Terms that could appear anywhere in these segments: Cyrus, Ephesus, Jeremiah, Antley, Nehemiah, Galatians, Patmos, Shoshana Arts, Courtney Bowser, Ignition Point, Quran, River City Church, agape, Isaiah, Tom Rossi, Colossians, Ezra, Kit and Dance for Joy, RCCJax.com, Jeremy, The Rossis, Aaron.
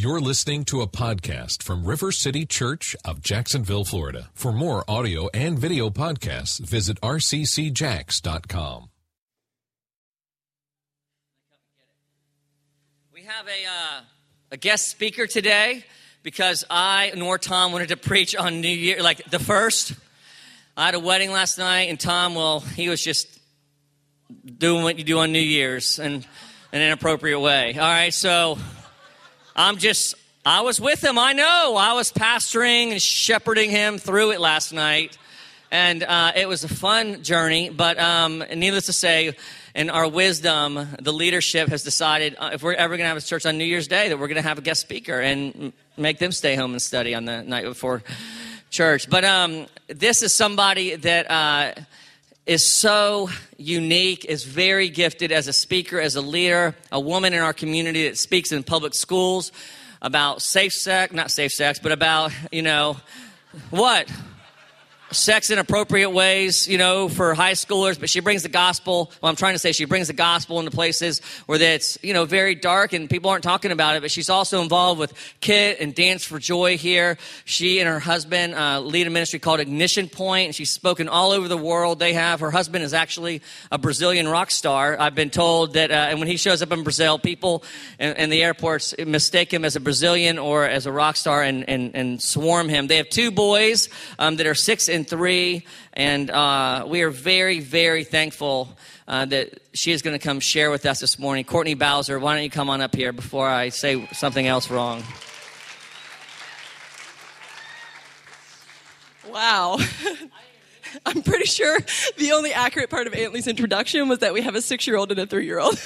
You're listening to a podcast from River City Church of Jacksonville, Florida. For more audio and video podcasts, visit RCCJax.com. We have a guest speaker today because I nor Tom wanted to preach on New Year, like the first. I had a wedding last night, and Tom, well, he was just doing what you do on New Year's in an appropriate way. All right, so I was with him. I know. I was pastoring and shepherding him through it last night. And it was a fun journey. But needless to say, in our wisdom, the leadership has decided if we're ever going to have a church on New Year's Day, that we're going to have a guest speaker and make them stay home and study on the night before church. But this is somebody that is so unique, is very gifted as a speaker, as a leader, a woman in our community that speaks in public schools about not safe sex, but about, what? Sex in appropriate ways, for high schoolers. But she brings the gospel. Well, I'm trying to say she brings the gospel into places where that's, very dark and people aren't talking about it. But she's also involved with Kit and Dance for Joy here. She and her husband lead a ministry called Ignition Point. And she's spoken all over the world. Her husband is actually a Brazilian rock star. I've been told that, and when he shows up in Brazil, people in the airports mistake him as a Brazilian or as a rock star and swarm him. They have two boys that are 6 and 3, and we are very, very thankful that she is going to come share with us this morning. Courtney Bowser, why don't you come on up here before I say something else wrong? Wow. I'm pretty sure the only accurate part of Antley's introduction was that we have a 6-year-old and a 3-year-old.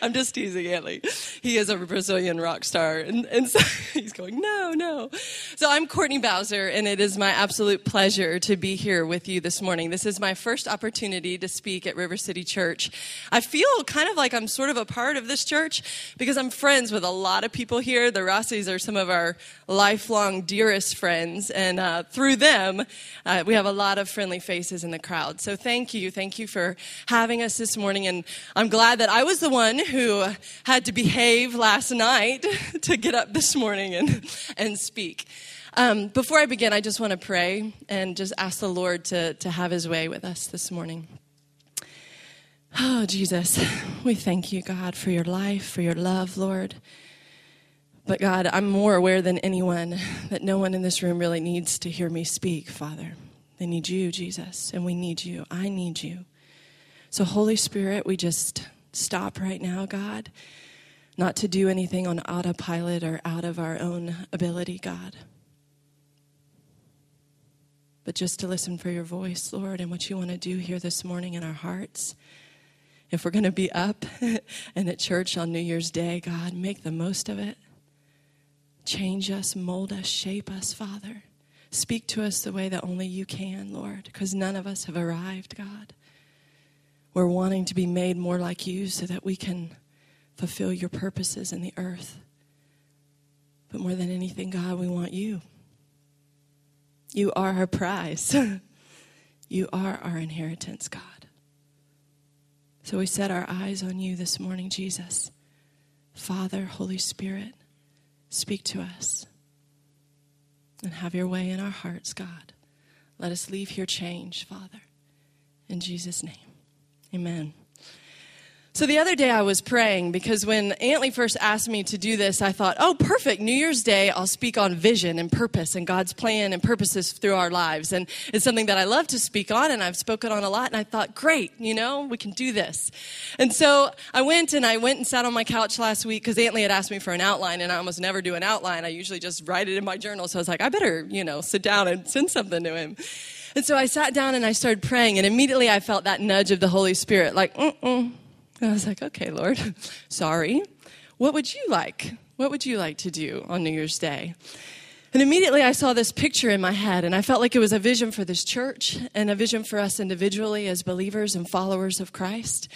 I'm just teasing Antley. He is a Brazilian rock star. And so he's going, no. So I'm Courtney Bowser, and it is my absolute pleasure to be here with you this morning. This is my first opportunity to speak at River City Church. I feel kind of like I'm sort of a part of this church because I'm friends with a lot of people here. The Rossis are some of our lifelong dearest friends. And through them, we have a lot of friendly faces in the crowd. So thank you. Thank you for having us this morning. And I'm glad that I was the one who had to behave last night to get up this morning and speak. Before I begin, I just want to pray and just ask the Lord to have his way with us this morning. Oh, Jesus, we thank you, God, for your life, for your love, Lord. But God, I'm more aware than anyone that no one in this room really needs to hear me speak, Father. They need you, Jesus, and we need you. I need you. So Holy Spirit, we just stop right now, God, not to do anything on autopilot or out of our own ability, God, but just to listen for your voice, Lord, and what you want to do here this morning in our hearts. If we're going to be up and at church on New Year's Day, God, make the most of it. Change us, mold us, shape us, Father. Speak to us the way that only you can, Lord, because none of us have arrived, God. We're wanting to be made more like you so that we can fulfill your purposes in the earth. But more than anything, God, we want you. You are our prize. You are our inheritance, God. So we set our eyes on you this morning, Jesus. Father, Holy Spirit, speak to us and have your way in our hearts, God. Let us leave here changed, Father. In Jesus' name. Amen. So the other day I was praying because when Antley first asked me to do this, I thought, oh, perfect. New Year's Day, I'll speak on vision and purpose and God's plan and purposes through our lives. And it's something that I love to speak on, and I've spoken on a lot. And I thought, great, we can do this. And so I went and sat on my couch last week because Antley had asked me for an outline, and I almost never do an outline. I usually just write it in my journal. So I was like, I better, sit down and send something to him. And so I sat down and I started praying, and immediately I felt that nudge of the Holy Spirit, like, And I was like, okay, Lord, sorry. What would you like? What would you like to do on New Year's Day? And immediately I saw this picture in my head, and I felt like it was a vision for this church and a vision for us individually as believers and followers of Christ.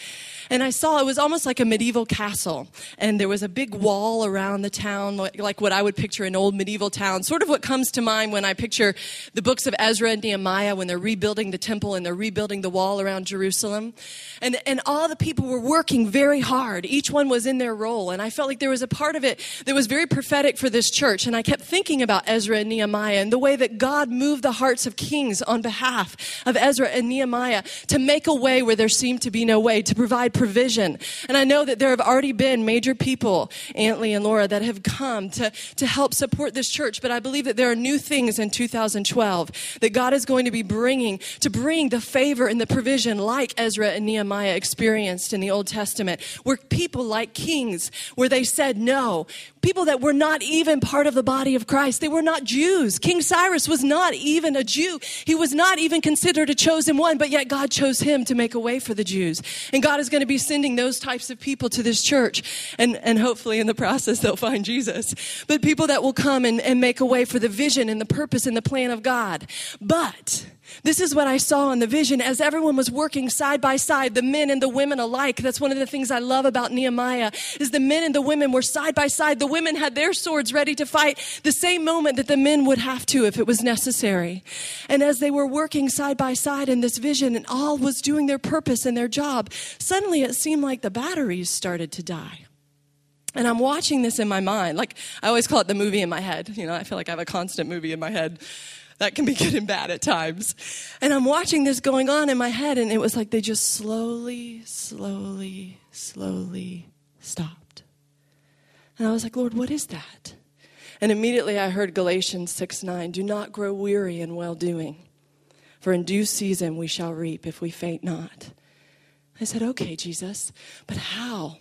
And I saw it was almost like a medieval castle. And there was a big wall around the town, like what I would picture an old medieval town, sort of what comes to mind when I picture the books of Ezra and Nehemiah when they're rebuilding the temple and they're rebuilding the wall around Jerusalem. And all the people were working very hard. Each one was in their role. And I felt like there was a part of it that was very prophetic for this church. And I kept thinking about Ezra and Nehemiah and the way that God moved the hearts of kings on behalf of Ezra and Nehemiah to make a way where there seemed to be no way, to provide provision. And I know that there have already been major people, Antley and Laura, that have come to help support this church. But I believe that there are new things in 2012 that God is going to be bringing to bring the favor and the provision like Ezra and Nehemiah experienced in the Old Testament, where people like kings, where they said no, people that were not even part of the body of Christ. They were not Jews. King Cyrus was not even a Jew. He was not even considered a chosen one, but yet God chose him to make a way for the Jews. And God is going to be sending those types of people to this church. And hopefully in the process, they'll find Jesus. But people that will come and make a way for the vision and the purpose and the plan of God. But this is what I saw in the vision as everyone was working side by side, the men and the women alike. That's one of the things I love about Nehemiah is the men and the women were side by side. The women had their swords ready to fight the same moment that the men would have to if it was necessary. And as they were working side by side in this vision and all was doing their purpose and their job, suddenly it seemed like the batteries started to die. And I'm watching this in my mind. Like I always call it the movie in my head. You know, I feel like I have a constant movie in my head. That can be good and bad at times. And I'm watching this going on in my head, and it was like they just slowly stopped. And I was like, Lord, what is that? And immediately I heard Galatians 6:9, do not grow weary in well-doing, for in due season we shall reap if we faint not. I said, okay, Jesus, but how?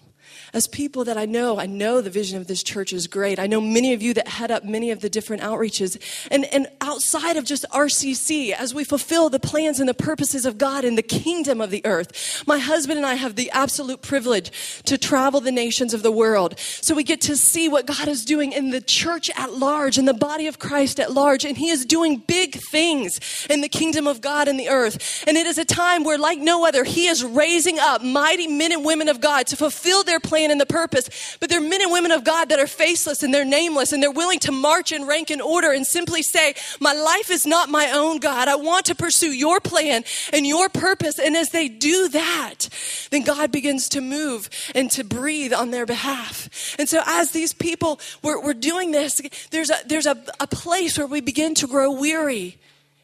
As people that I know the vision of this church is great. I know many of you that head up many of the different outreaches. And outside of just RCC, as we fulfill the plans and the purposes of God in the kingdom of the earth, my husband and I have the absolute privilege to travel the nations of the world. So we get to see what God is doing in the church at large, in the body of Christ at large. And he is doing big things in the kingdom of God in the earth. And it is a time where, like no other, he is raising up mighty men and women of God to fulfill their plan and the purpose, but they're men and women of God that are faceless and they're nameless and they're willing to march in rank and order and simply say, my life is not my own, God. I want to pursue your plan and your purpose. And as they do that, then God begins to move and to breathe on their behalf. And so as these people were doing this, there's a place where we begin to grow weary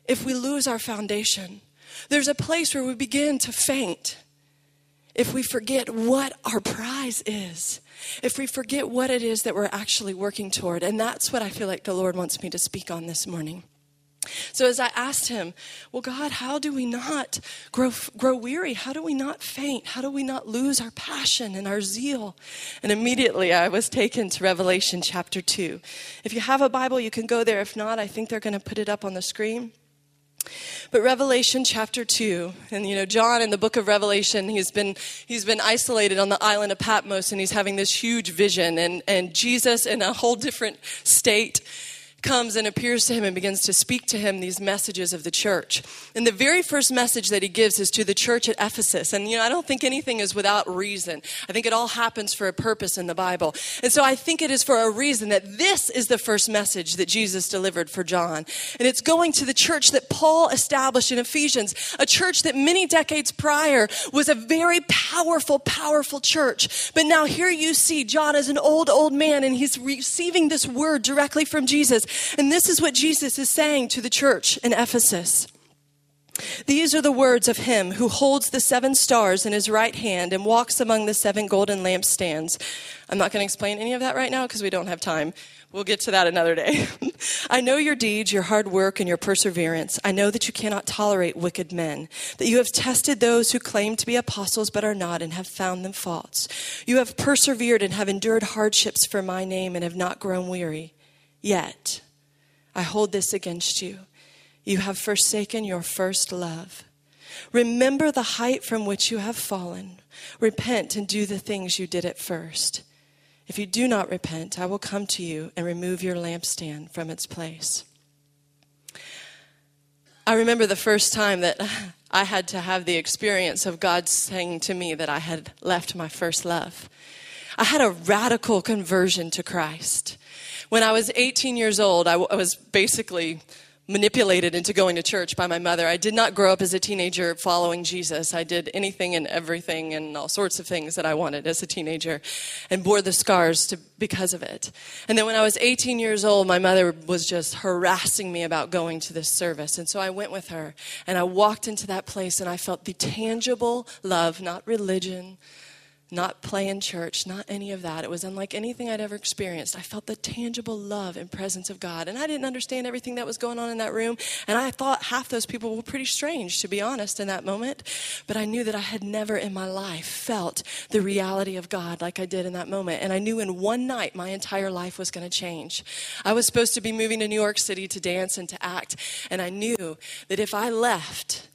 if we lose our foundation. There's a place where we begin to faint if we forget what our prize is, if we forget what it is that we're actually working toward. And that's what I feel like the Lord wants me to speak on this morning. So as I asked him, well, God, how do we not grow weary? How do we not faint? How do we not lose our passion and our zeal? And immediately I was taken to Revelation chapter 2. If you have a Bible, you can go there. If not, I think they're going to put it up on the screen. But Revelation chapter 2, and you know, John in the book of Revelation, he's been isolated on the island of Patmos, and he's having this huge vision, and Jesus in a whole different state comes and appears to him and begins to speak to him these messages of the church. And the very first message that he gives is to the church at Ephesus. And, you know, I don't think anything is without reason. I think it all happens for a purpose in the Bible. And so I think it is for a reason that this is the first message that Jesus delivered for John. And it's going to the church that Paul established in Ephesians, a church that many decades prior was a very powerful, powerful church. But now here you see John as an old man, and he's receiving this word directly from Jesus. And this is what Jesus is saying to the church in Ephesus. These are the words of him who holds the 7 stars in his right hand and walks among the 7 golden lampstands. I'm not going to explain any of that right now because we don't have time. We'll get to that another day. I know your deeds, your hard work, and your perseverance. I know that you cannot tolerate wicked men, that you have tested those who claim to be apostles but are not and have found them false. You have persevered and have endured hardships for my name and have not grown weary. Yet, I hold this against you. You have forsaken your first love. Remember the height from which you have fallen. Repent and do the things you did at first. If you do not repent, I will come to you and remove your lampstand from its place. I remember the first time that I had to have the experience of God saying to me that I had left my first love. I had a radical conversion to Christ. When I was 18 years old, I was basically manipulated into going to church by my mother. I did not grow up as a teenager following Jesus. I did anything and everything and all sorts of things that I wanted as a teenager and bore the scars because of it. And then when I was 18 years old, my mother was just harassing me about going to this service. And so I went with her and I walked into that place and I felt the tangible love, not religion, not playing church, not any of that. It was unlike anything I'd ever experienced. I felt the tangible love and presence of God. And I didn't understand everything that was going on in that room. And I thought half those people were pretty strange, to be honest, in that moment. But I knew that I had never in my life felt the reality of God like I did in that moment. And I knew in one night my entire life was going to change. I was supposed to be moving to New York City to dance and to act. And I knew that if I left,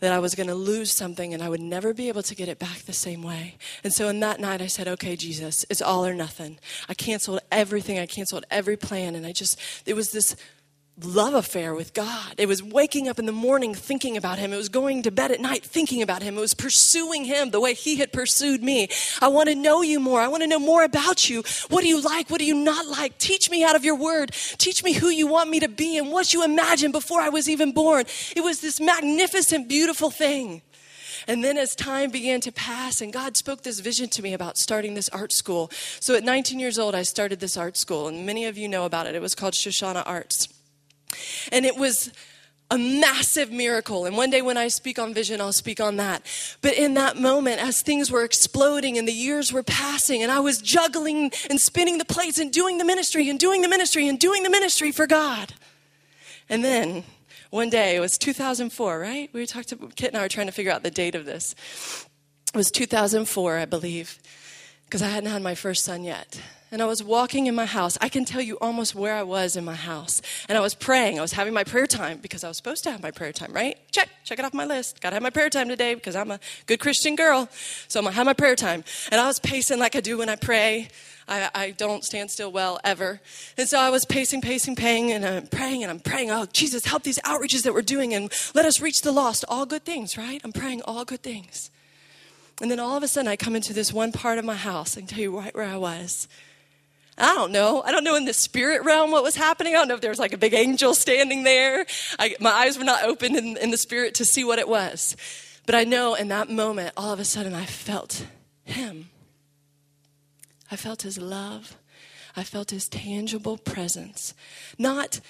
that I was going to lose something and I would never be able to get it back the same way. And so in that night I said, okay, Jesus, it's all or nothing. I canceled everything. I canceled every plan. And it was this love affair with God. It was waking up in the morning thinking about him. It was going to bed at night thinking about him. It was pursuing him the way he had pursued me. I want to know you more. I want to know more about you. What do you like? What do you not like? Teach me out of your word. Teach me who you want me to be and what you imagined before I was even born. It was this magnificent, beautiful thing. And then as time began to pass and God spoke this vision to me about starting this art school. So at 19 years old, I started this art school and many of you know about it. It was called Shoshana Arts. And it was a massive miracle. And one day when I speak on vision, I'll speak on that. But in that moment, as things were exploding and the years were passing and I was juggling and spinning the plates and doing the ministry and doing the ministry and doing the ministry for God. And then one day, it was 2004, right? Kit and I were trying to figure out the date of this. It was 2004, I believe, because I hadn't had my first son yet. And I was walking in my house. I can tell you almost where I was in my house. And I was praying. I was having my prayer time because I was supposed to have my prayer time, right? Check it off my list. Got to have my prayer time today because I'm a good Christian girl. So I'm going to have my prayer time. And I was pacing like I do when I pray. I don't stand still well ever. And so I was pacing, and I'm praying, oh, Jesus, help these outreaches that we're doing and let us reach the lost. All good things, right? I'm praying all good things. And then all of a sudden I come into this one part of my house. I can tell you right where I was. I don't know. I don't know in the spirit realm what was happening. I don't know if there was like a big angel standing there. My eyes were not open in the spirit to see what it was. But I know in that moment, all of a sudden, I felt him. I felt his love. I felt his tangible presence. Not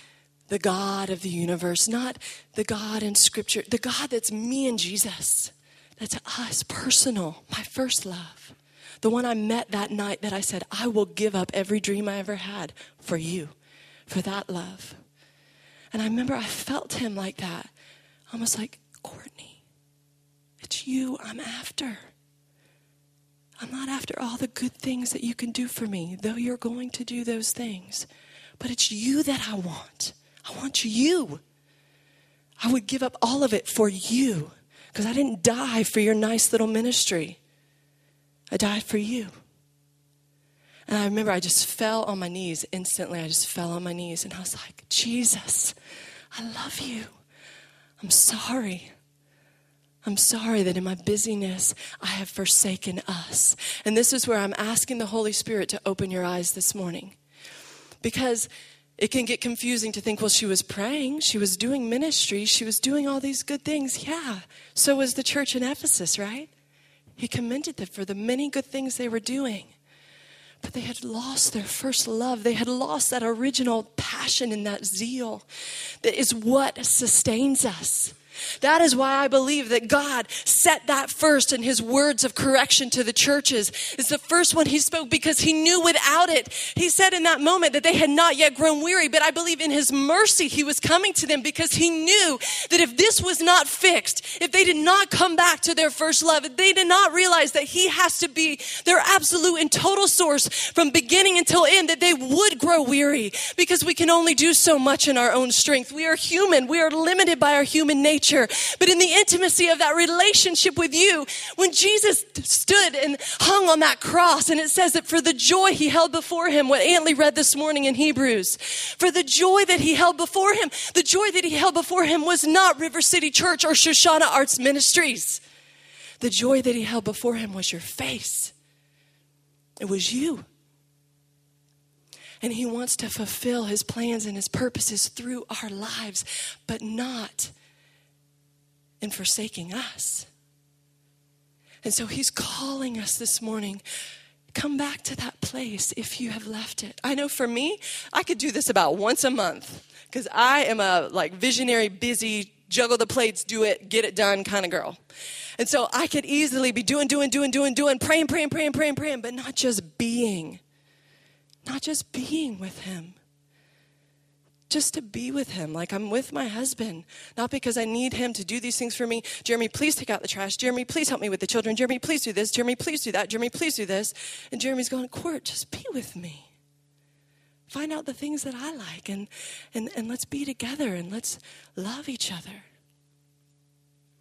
the God of the universe. Not the God in scripture. The God that's me and Jesus. That's us, personal, my first love. The one I met that night that I said, I will give up every dream I ever had for you, for that love. And I remember I felt him like that, almost like, Courtney, it's you I'm after. I'm not after all the good things that you can do for me, though you're going to do those things. But it's you that I want. I want you. I would give up all of it for you because I didn't die for your nice little ministry. I died for you. And I remember I just fell on my knees instantly. I just fell on my knees and I was like, Jesus, I love you. I'm sorry. I'm sorry that in my busyness, I have forsaken us. And this is where I'm asking the Holy Spirit to open your eyes this morning. Because it can get confusing to think, well, she was praying. She was doing ministry. She was doing all these good things. Yeah, so was the church in Ephesus, right? He commended them for the many good things they were doing. But they had lost their first love. They had lost that original passion and that zeal. That is what sustains us. That is why I believe that God set that first in his words of correction to the churches. It's the first one he spoke because he knew without it. He said in that moment that they had not yet grown weary, but I believe in his mercy he was coming to them because he knew that if this was not fixed, if they did not come back to their first love, if they did not realize that he has to be their absolute and total source from beginning until end, that they would grow weary because we can only do so much in our own strength. We are human. We are limited by our human nature. nature. But in the intimacy of that relationship with you, when Jesus stood and hung on that cross, and it says that for the joy he held before him, what Antley read this morning in Hebrews, for the joy that he held before him, the joy that he held before him was not River City Church or Shoshana Arts Ministries. The joy that he held before him was your face. It was you. And he wants to fulfill his plans and his purposes through our lives, but not in forsaking us. And so he's calling us this morning. Come back to that place if you have left it. I know for me, I could do this about once a month because I am a visionary, busy, juggle the plates, do it, get it done kind of girl. And so I could easily be doing, praying, but not just being. Not just being with him. Just to be with him. Like I'm with my husband. Not because I need him to do these things for me. Jeremy, please take out the trash. Jeremy, please help me with the children. Jeremy, please do this. Jeremy, please do that. Jeremy, please do this. And Jeremy's going, Court, just be with me. Find out the things that I like. And let's be together. And let's love each other.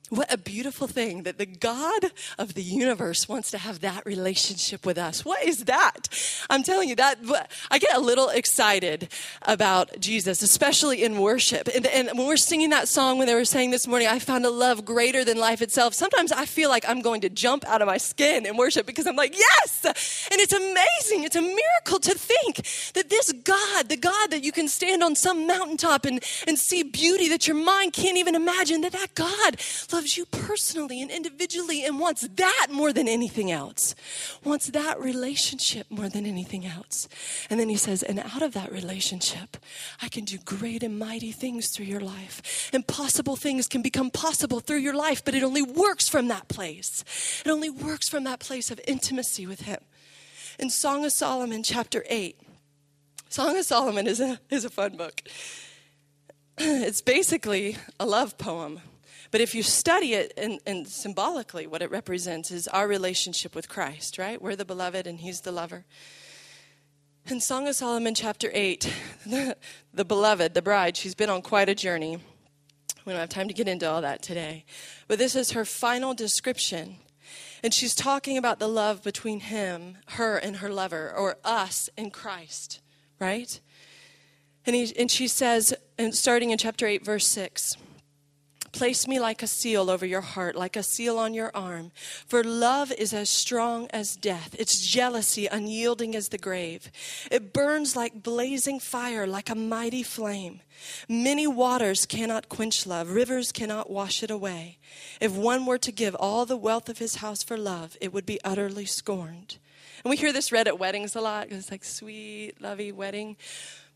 What a beautiful thing that the God of the universe wants to have that relationship with us. What is that? I'm telling you that I get a little excited about Jesus, especially in worship. And when we're singing that song, when they were saying this morning, I found a love greater than life itself. Sometimes I feel like I'm going to jump out of my skin in worship because I'm like, yes. And it's amazing. It's a miracle to think that this God, the God that you can stand on some mountaintop and see beauty that your mind can't even imagine, that God loves you personally and individually and wants that more than anything else, wants that relationship more than anything else. And then he says, and out of that relationship, I can do great and mighty things through your life. Impossible things can become possible through your life, but it only works from that place. It only works from that place of intimacy with him. In Song of Solomon, chapter 8, Song of Solomon is a fun book. It's basically a love poem. But if you study it and symbolically, what it represents is our relationship with Christ, right? We're the beloved and he's the lover. In Song of Solomon, chapter 8, the beloved, the bride, she's been on quite a journey. We don't have time to get into all that today. But this is her final description. And she's talking about the love between her and her lover, or us and Christ, right? And she says, and starting in chapter 8, verse 6, place me like a seal over your heart, like a seal on your arm. For love is as strong as death. Its jealousy unyielding as the grave. It burns like blazing fire, like a mighty flame. Many waters cannot quench love. Rivers cannot wash it away. If one were to give all the wealth of his house for love, it would be utterly scorned. And we hear this read at weddings a lot. It's like sweet, lovey wedding.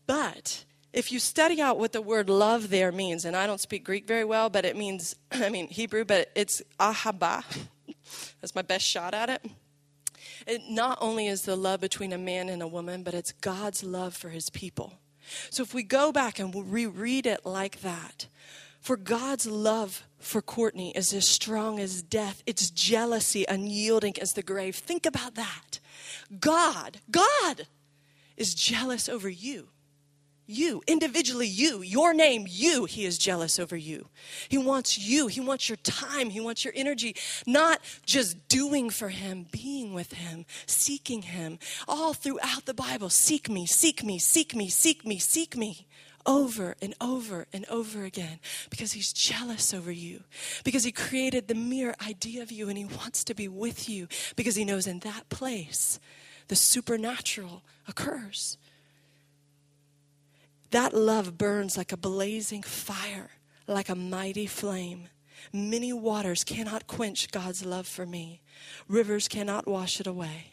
But if you study out what the word love there means, and I don't speak Greek very well, but it means, Hebrew, but it's ahaba. That's my best shot at it. It not only is the love between a man and a woman, but it's God's love for his people. So if we go back and we'll reread it like that, for God's love for Courtney is as strong as death. It's jealousy unyielding as the grave. Think about that. God is jealous over you. You, individually you, your name, you, he is jealous over you. He wants you. He wants your time. He wants your energy. Not just doing for him, being with him, seeking him. All throughout the Bible, seek me, seek me, seek me, seek me, seek me. Over and over and over again. Because he's jealous over you. Because he created the mere idea of you and he wants to be with you. Because he knows in that place, the supernatural occurs. That love burns like a blazing fire, like a mighty flame. Many waters cannot quench God's love for me. Rivers cannot wash it away.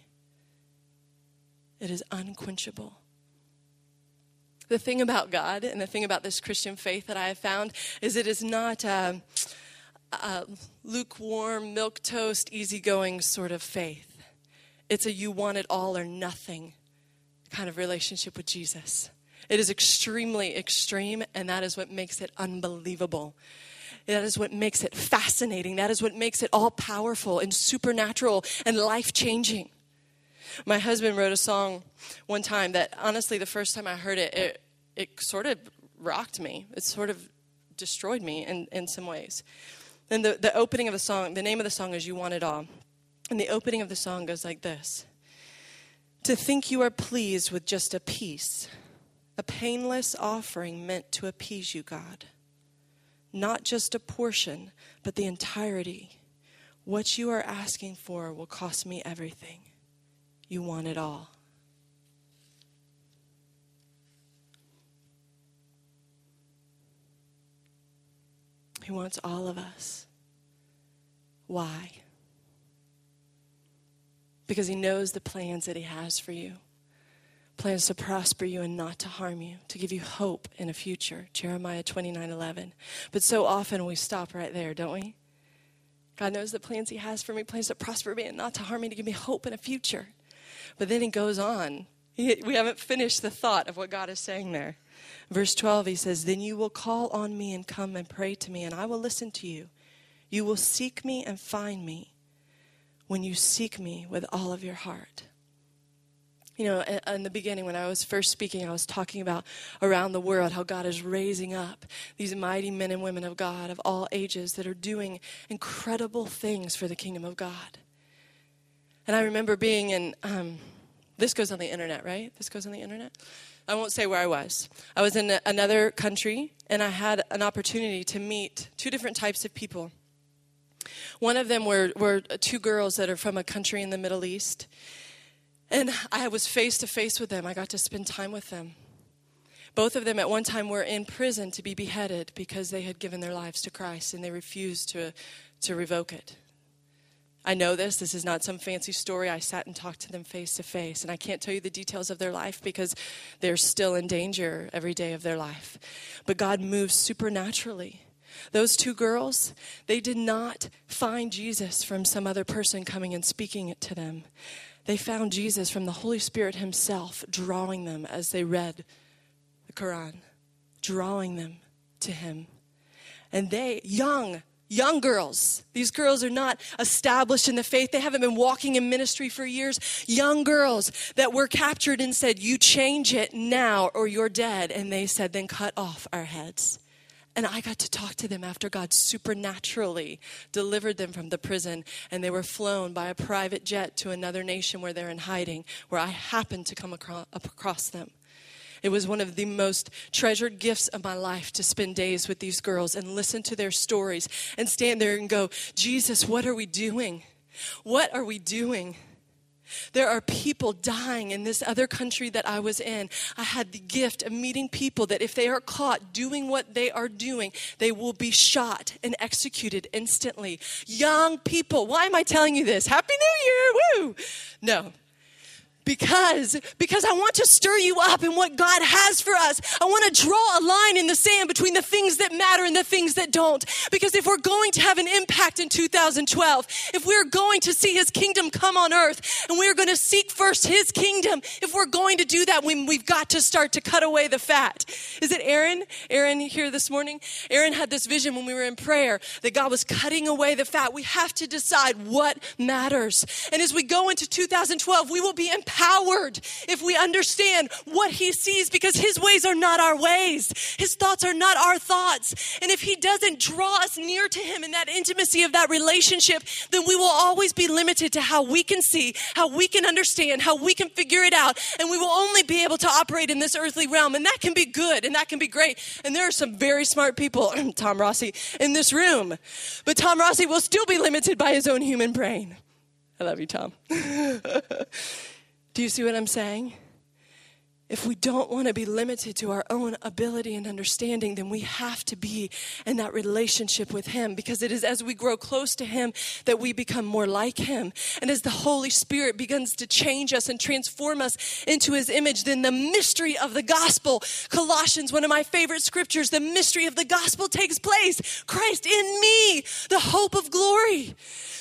It is unquenchable. The thing about God and the thing about this Christian faith that I have found is it is not a lukewarm, milquetoast, easygoing sort of faith. It's a you want it all or nothing kind of relationship with Jesus. It is extremely extreme, and that is what makes it unbelievable. That is what makes it fascinating. That is what makes it all-powerful and supernatural and life-changing. My husband wrote a song one time that, honestly, the first time I heard it, it sort of rocked me. It sort of destroyed me in some ways. Then the opening of the song, the name of the song is You Want It All. And the opening of the song goes like this. To think you are pleased with just a piece, a painless offering meant to appease you, God. Not just a portion, but the entirety. What you are asking for will cost me everything. You want it all. He wants all of us. Why? Because he knows the plans that he has for you. Plans to prosper you and not to harm you, to give you hope in a future. Jeremiah 29:11. But so often we stop right there, don't we? God knows the plans he has for me, plans to prosper me and not to harm me, to give me hope in a future. But then he goes on. We haven't finished the thought of what God is saying there. Verse 12, he says, then you will call on me and come and pray to me, and I will listen to you. You will seek me and find me when you seek me with all of your heart. You know, in the beginning, when I was first speaking, I was talking about around the world how God is raising up these mighty men and women of God of all ages that are doing incredible things for the kingdom of God. And I remember being in, this goes on the internet, right? This goes on the internet? I won't say where I was. I was in another country, and I had an opportunity to meet two different types of people. One of them were two girls that are from a country in the Middle East, and I was face to face with them. I got to spend time with them. Both of them at one time were in prison to be beheaded because they had given their lives to Christ, and they refused to revoke it. I know this. This is not some fancy story. I sat and talked to them face to face, and I can't tell you the details of their life because they're still in danger every day of their life. But God moves supernaturally. Those two girls, they did not find Jesus from some other person coming and speaking it to them. They found Jesus from the Holy Spirit himself drawing them as they read the Quran, drawing them to him. And they, young girls. These girls are not established in the faith. They haven't been walking in ministry for years. Young girls that were captured and said, you change it now or you're dead. And they said, then cut off our heads. And I got to talk to them after God supernaturally delivered them from the prison. And they were flown by a private jet to another nation where they're in hiding, where I happened to come across them. It was one of the most treasured gifts of my life to spend days with these girls and listen to their stories and stand there and go, Jesus, what are we doing? What are we doing? There are people dying in this other country that I was in. I had the gift of meeting people that if they are caught doing what they are doing, they will be shot and executed instantly. Young people, why am I telling you this? Happy New Year, woo! No. Because I want to stir you up in what God has for us. I want to draw a line in the sand between the things that matter and the things that don't. Because if we're going to have an impact in 2012, if we're going to see his kingdom come on earth, and we're going to seek first his kingdom, if we're going to do that, we've got to start to cut away the fat. Is it Aaron? Aaron here this morning? Aaron had this vision when we were in prayer that God was cutting away the fat. We have to decide what matters. And as we go into 2012, we will be impacted. Empowered if we understand what he sees, because his ways are not our ways. His thoughts are not our thoughts. And if he doesn't draw us near to him in that intimacy of that relationship, then we will always be limited to how we can see, how we can understand, how we can figure it out. And we will only be able to operate in this earthly realm. And that can be good and that can be great. And there are some very smart people, Tom Rossi, in this room. But Tom Rossi will still be limited by his own human brain. I love you, Tom. Do you see what I'm saying? If we don't want to be limited to our own ability and understanding, then we have to be in that relationship with him, because it is as we grow close to him that we become more like him. And as the Holy Spirit begins to change us and transform us into his image, then the mystery of the gospel, Colossians, one of my favorite scriptures, the mystery of the gospel takes place. Christ in me, the hope of glory.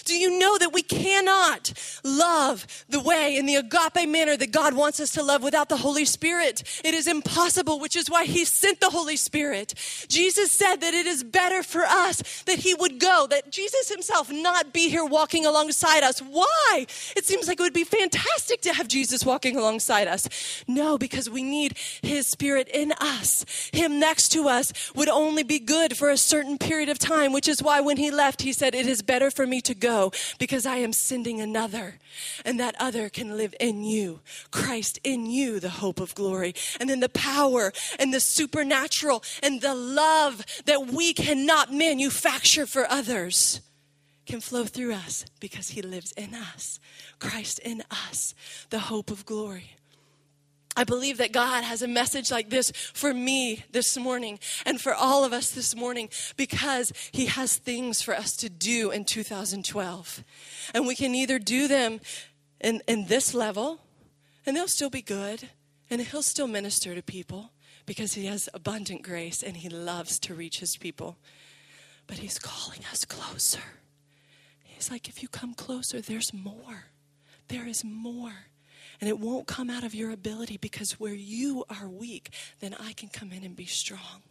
Do you know that we cannot love the way in the agape manner that God wants us to love without the Holy Spirit? Spirit, it is impossible, which is why he sent the Holy Spirit. Jesus said that it is better for us that he would go, that Jesus himself not be here walking alongside us. Why? It seems like it would be fantastic to have Jesus walking alongside us. No, because we need his Spirit in us. Him next to us would only be good for a certain period of time, which is why when he left, he said, it is better for me to go because I am sending another, and that other can live in you. Christ in you, the hope of glory, and then the power and the supernatural and the love that we cannot manufacture for others can flow through us because he lives in us. Christ in us, the hope of glory. I believe that God has a message like this for me this morning and for all of us this morning because he has things for us to do in 2012. And we can either do them in this level, and they'll still be good, and he'll still minister to people because he has abundant grace and he loves to reach his people. But he's calling us closer. He's like, if you come closer, there's more. There is more. And it won't come out of your ability because where you are weak, then I can come in and be strong.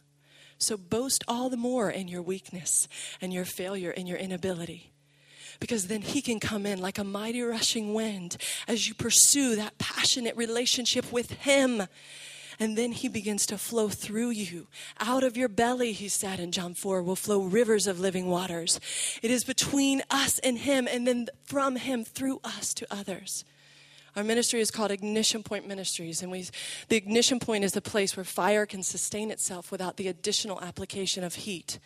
So boast all the more in your weakness and your failure and your inability, because then he can come in like a mighty rushing wind as you pursue that passionate relationship with him. And then he begins to flow through you. Out of your belly, he said in John 4, will flow rivers of living waters. It is between us and him, and then from him through us to others. Our ministry is called Ignition Point Ministries, and the ignition point is the place where fire can sustain itself without the additional application of heat.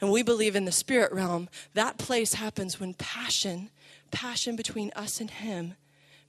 And we believe in the spirit realm, that place happens when passion between us and him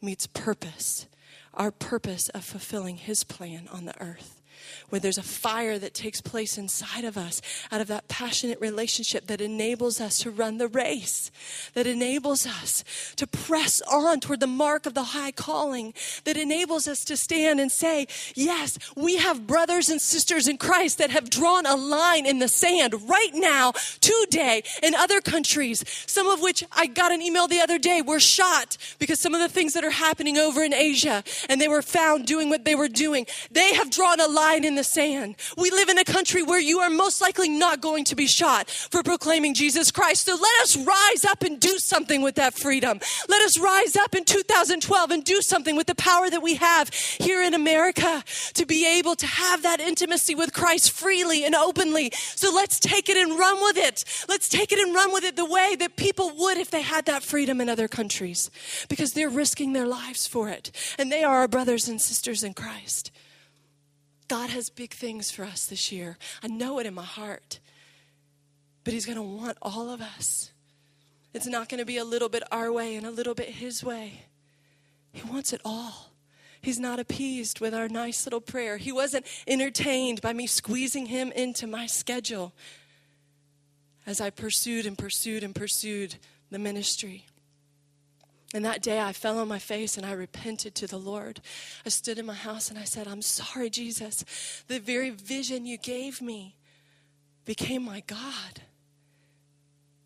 meets purpose, our purpose of fulfilling his plan on the earth, where there's a fire that takes place inside of us out of that passionate relationship that enables us to run the race, that enables us to press on toward the mark of the high calling, that enables us to stand and say, yes, we have brothers and sisters in Christ that have drawn a line in the sand right now, today, in other countries, some of which I got an email the other day were shot because some of the things that are happening over in Asia, and they were found doing what they were doing. They have drawn a line in the sand. We live in a country where you are most likely not going to be shot for proclaiming Jesus Christ. So let us rise up and do something with that freedom. Let us rise up in 2012 and do something with the power that we have here in America to be able to have that intimacy with Christ freely and openly. So let's take it and run with it. Let's take it and run with it the way that people would if they had that freedom in other countries, because they're risking their lives for it. And they are our brothers and sisters in Christ. God has big things for us this year. I know it in my heart. But he's going to want all of us. It's not going to be a little bit our way and a little bit his way. He wants it all. He's not appeased with our nice little prayer. He wasn't entertained by me squeezing him into my schedule as I pursued the ministry. And that day I fell on my face and I repented to the Lord. I stood in my house and I said, I'm sorry, Jesus. The very vision you gave me became my God.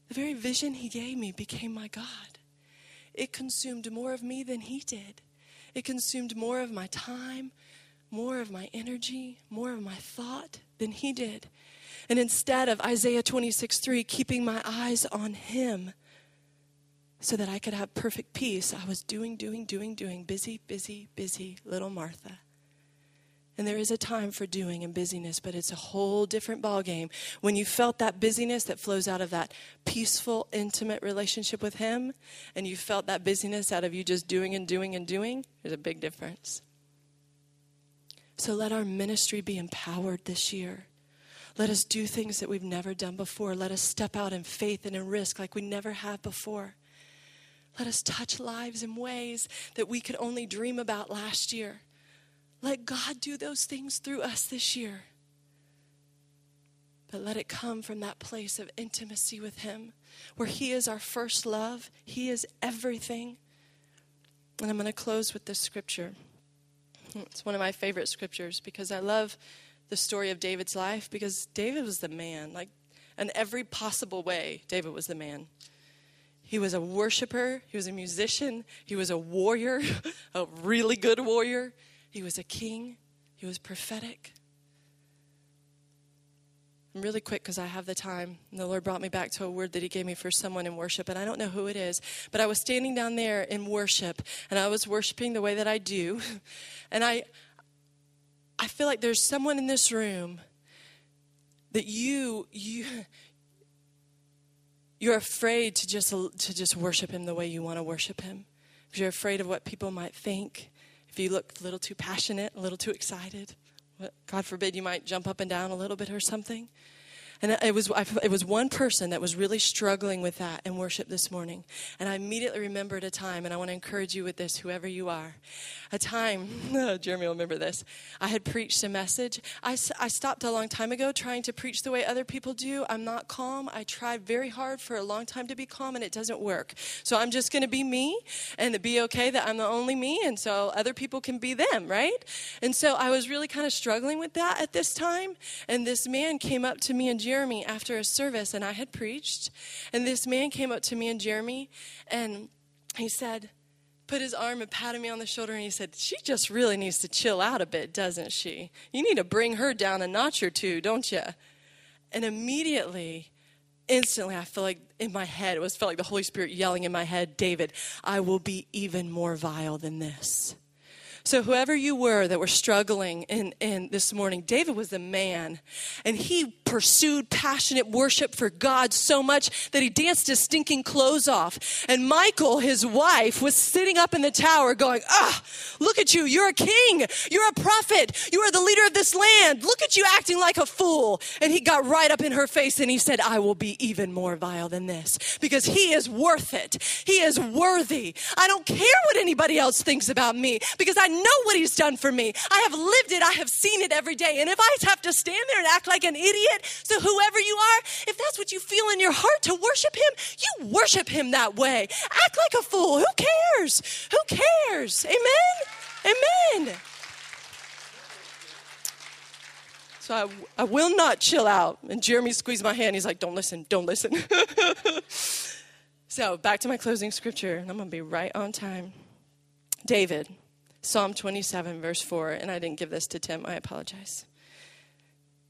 The very vision he gave me became my God. It consumed more of me than he did. It consumed more of my time, more of my energy, more of my thought than he did. And instead of Isaiah 26:3, keeping my eyes on him, so that I could have perfect peace, I was doing, busy, little Martha. And there is a time for doing and busyness, but it's a whole different ballgame when you felt that busyness that flows out of that peaceful, intimate relationship with him, and you felt that busyness out of you just doing. There's a big difference. So let our ministry be empowered this year. Let us do things that we've never done before. Let us step out in faith and in risk like we never have before. Let us touch lives in ways that we could only dream about last year. Let God do those things through us this year. But let it come from that place of intimacy with him, where he is our first love. He is everything. And I'm going to close with this scripture. It's one of my favorite scriptures because I love the story of David's life, because David was the man. Like, in every possible way, David was the man. He was a worshiper, he was a musician, he was a warrior, a really good warrior. He was a king. He was prophetic. I'm really quick because I have the time. And the Lord brought me back to a word that he gave me for someone in worship. And I don't know who it is. But I was standing down there in worship. And I was worshiping the way that I do. And I feel like there's someone in this room that you're afraid to just worship him the way you want to worship him. Because you're afraid of what people might think. If you look a little too passionate, a little too excited, God forbid, you might jump up and down a little bit or something. And it was one person that was really struggling with that in worship this morning. And I immediately remembered a time, and I want to encourage you with this, whoever you are. A time, Jeremy will remember this, I had preached a message. I stopped a long time ago trying to preach the way other people do. I'm not calm. I tried very hard for a long time to be calm, and it doesn't work. So I'm just going to be me and be okay that I'm the only me, and so other people can be them, right? And so I was really kind of struggling with that at this time. And this man came up to me and Jeremy after a service, and I had preached, and this man came up to me and Jeremy, and he said, put his arm and patted me on the shoulder, and he said, she just really needs to chill out a bit, doesn't she? You need to bring her down a notch or two, don't you? And instantly, I feel like in my head, felt like the Holy Spirit yelling in my head, David, I will be even more vile than this. So whoever you were that were struggling in this morning, David was the man. And he pursued passionate worship for God so much that he danced his stinking clothes off. And Michael, his wife, was sitting up in the tower going, look at you. You're a king. You're a prophet. You are the leader of this land. Look at you acting like a fool. And he got right up in her face and he said, I will be even more vile than this because he is worth it. He is worthy. I don't care what anybody else thinks about me because I know what he's done for me. I have lived it. I have seen it every day. And if I have to stand there and act like an idiot, so whoever you are, if that's what you feel in your heart to worship him, you worship him that way. Act like a fool. Who cares? Who cares? Amen? Amen. So I will not chill out. And Jeremy squeezed my hand. He's like, don't listen. So back to my closing scripture. And I'm going to be right on time. David. Psalm 27, verse 4, and I didn't give this to Tim. I apologize.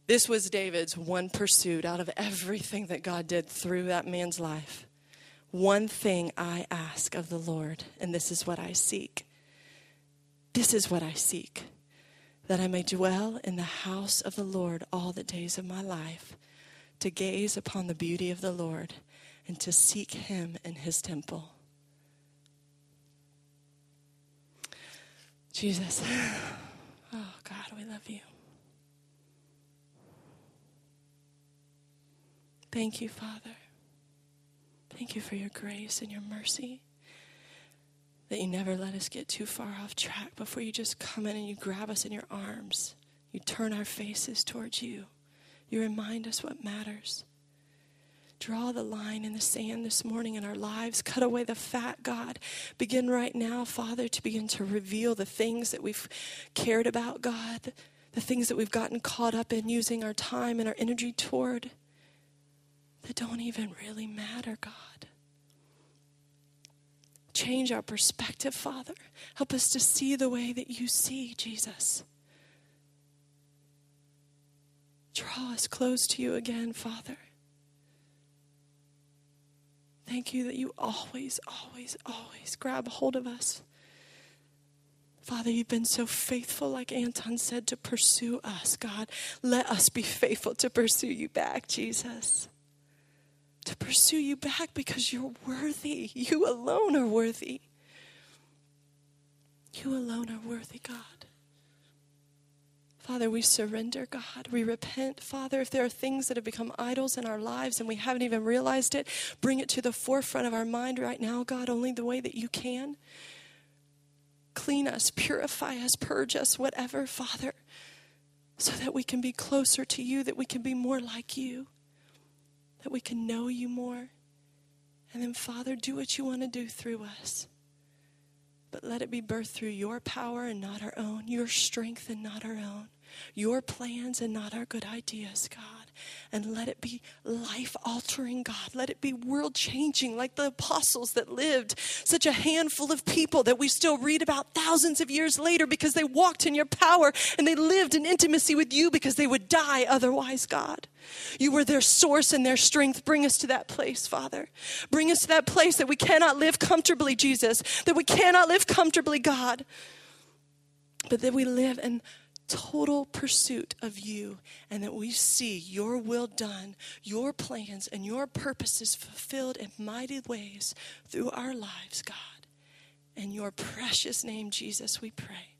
This was David's one pursuit out of everything that God did through that man's life. One thing I ask of the Lord, and this is what I seek. This is what I seek, that I may dwell in the house of the Lord all the days of my life, to gaze upon the beauty of the Lord and to seek him in his temple. Jesus, oh God, we love you. Thank you, Father. Thank you for your grace and your mercy, that you never let us get too far off track before you just come in and you grab us in your arms. You turn our faces towards you. You remind us what matters. Draw the line in the sand this morning in our lives. Cut away the fat, God. Begin right now, Father, to begin to reveal the things that we've cared about, God, the things that we've gotten caught up in using our time and our energy toward that don't even really matter, God. Change our perspective, Father. Help us to see the way that you see, Jesus. Draw us close to you again, Father. Thank you that you always, always, always grab hold of us. Father, you've been so faithful, like Anton said, to pursue us, God. Let us be faithful to pursue you back, Jesus. To pursue you back because you're worthy. You alone are worthy. You alone are worthy, God. Father, we surrender, God. We repent, Father. If there are things that have become idols in our lives and we haven't even realized it, bring it to the forefront of our mind right now, God, only the way that you can. Clean us, purify us, purge us, whatever, Father, so that we can be closer to you, that we can be more like you, that we can know you more. And then, Father, do what you want to do through us. But let it be birthed through your power and not our own, your strength and not our own, your plans and not our good ideas, God. and let it be life-altering, God. Let it be world-changing, like the apostles that lived, such a handful of people that we still read about thousands of years later because they walked in your power and they lived in intimacy with you because they would die otherwise, God. You were their source and their strength. Bring us to that place, Father. Bring us to that place that we cannot live comfortably, Jesus, that we cannot live comfortably, God, but that we live in total pursuit of you and that we see your will done, your plans and your purposes fulfilled in mighty ways through our lives, God. In your precious name, Jesus, we pray.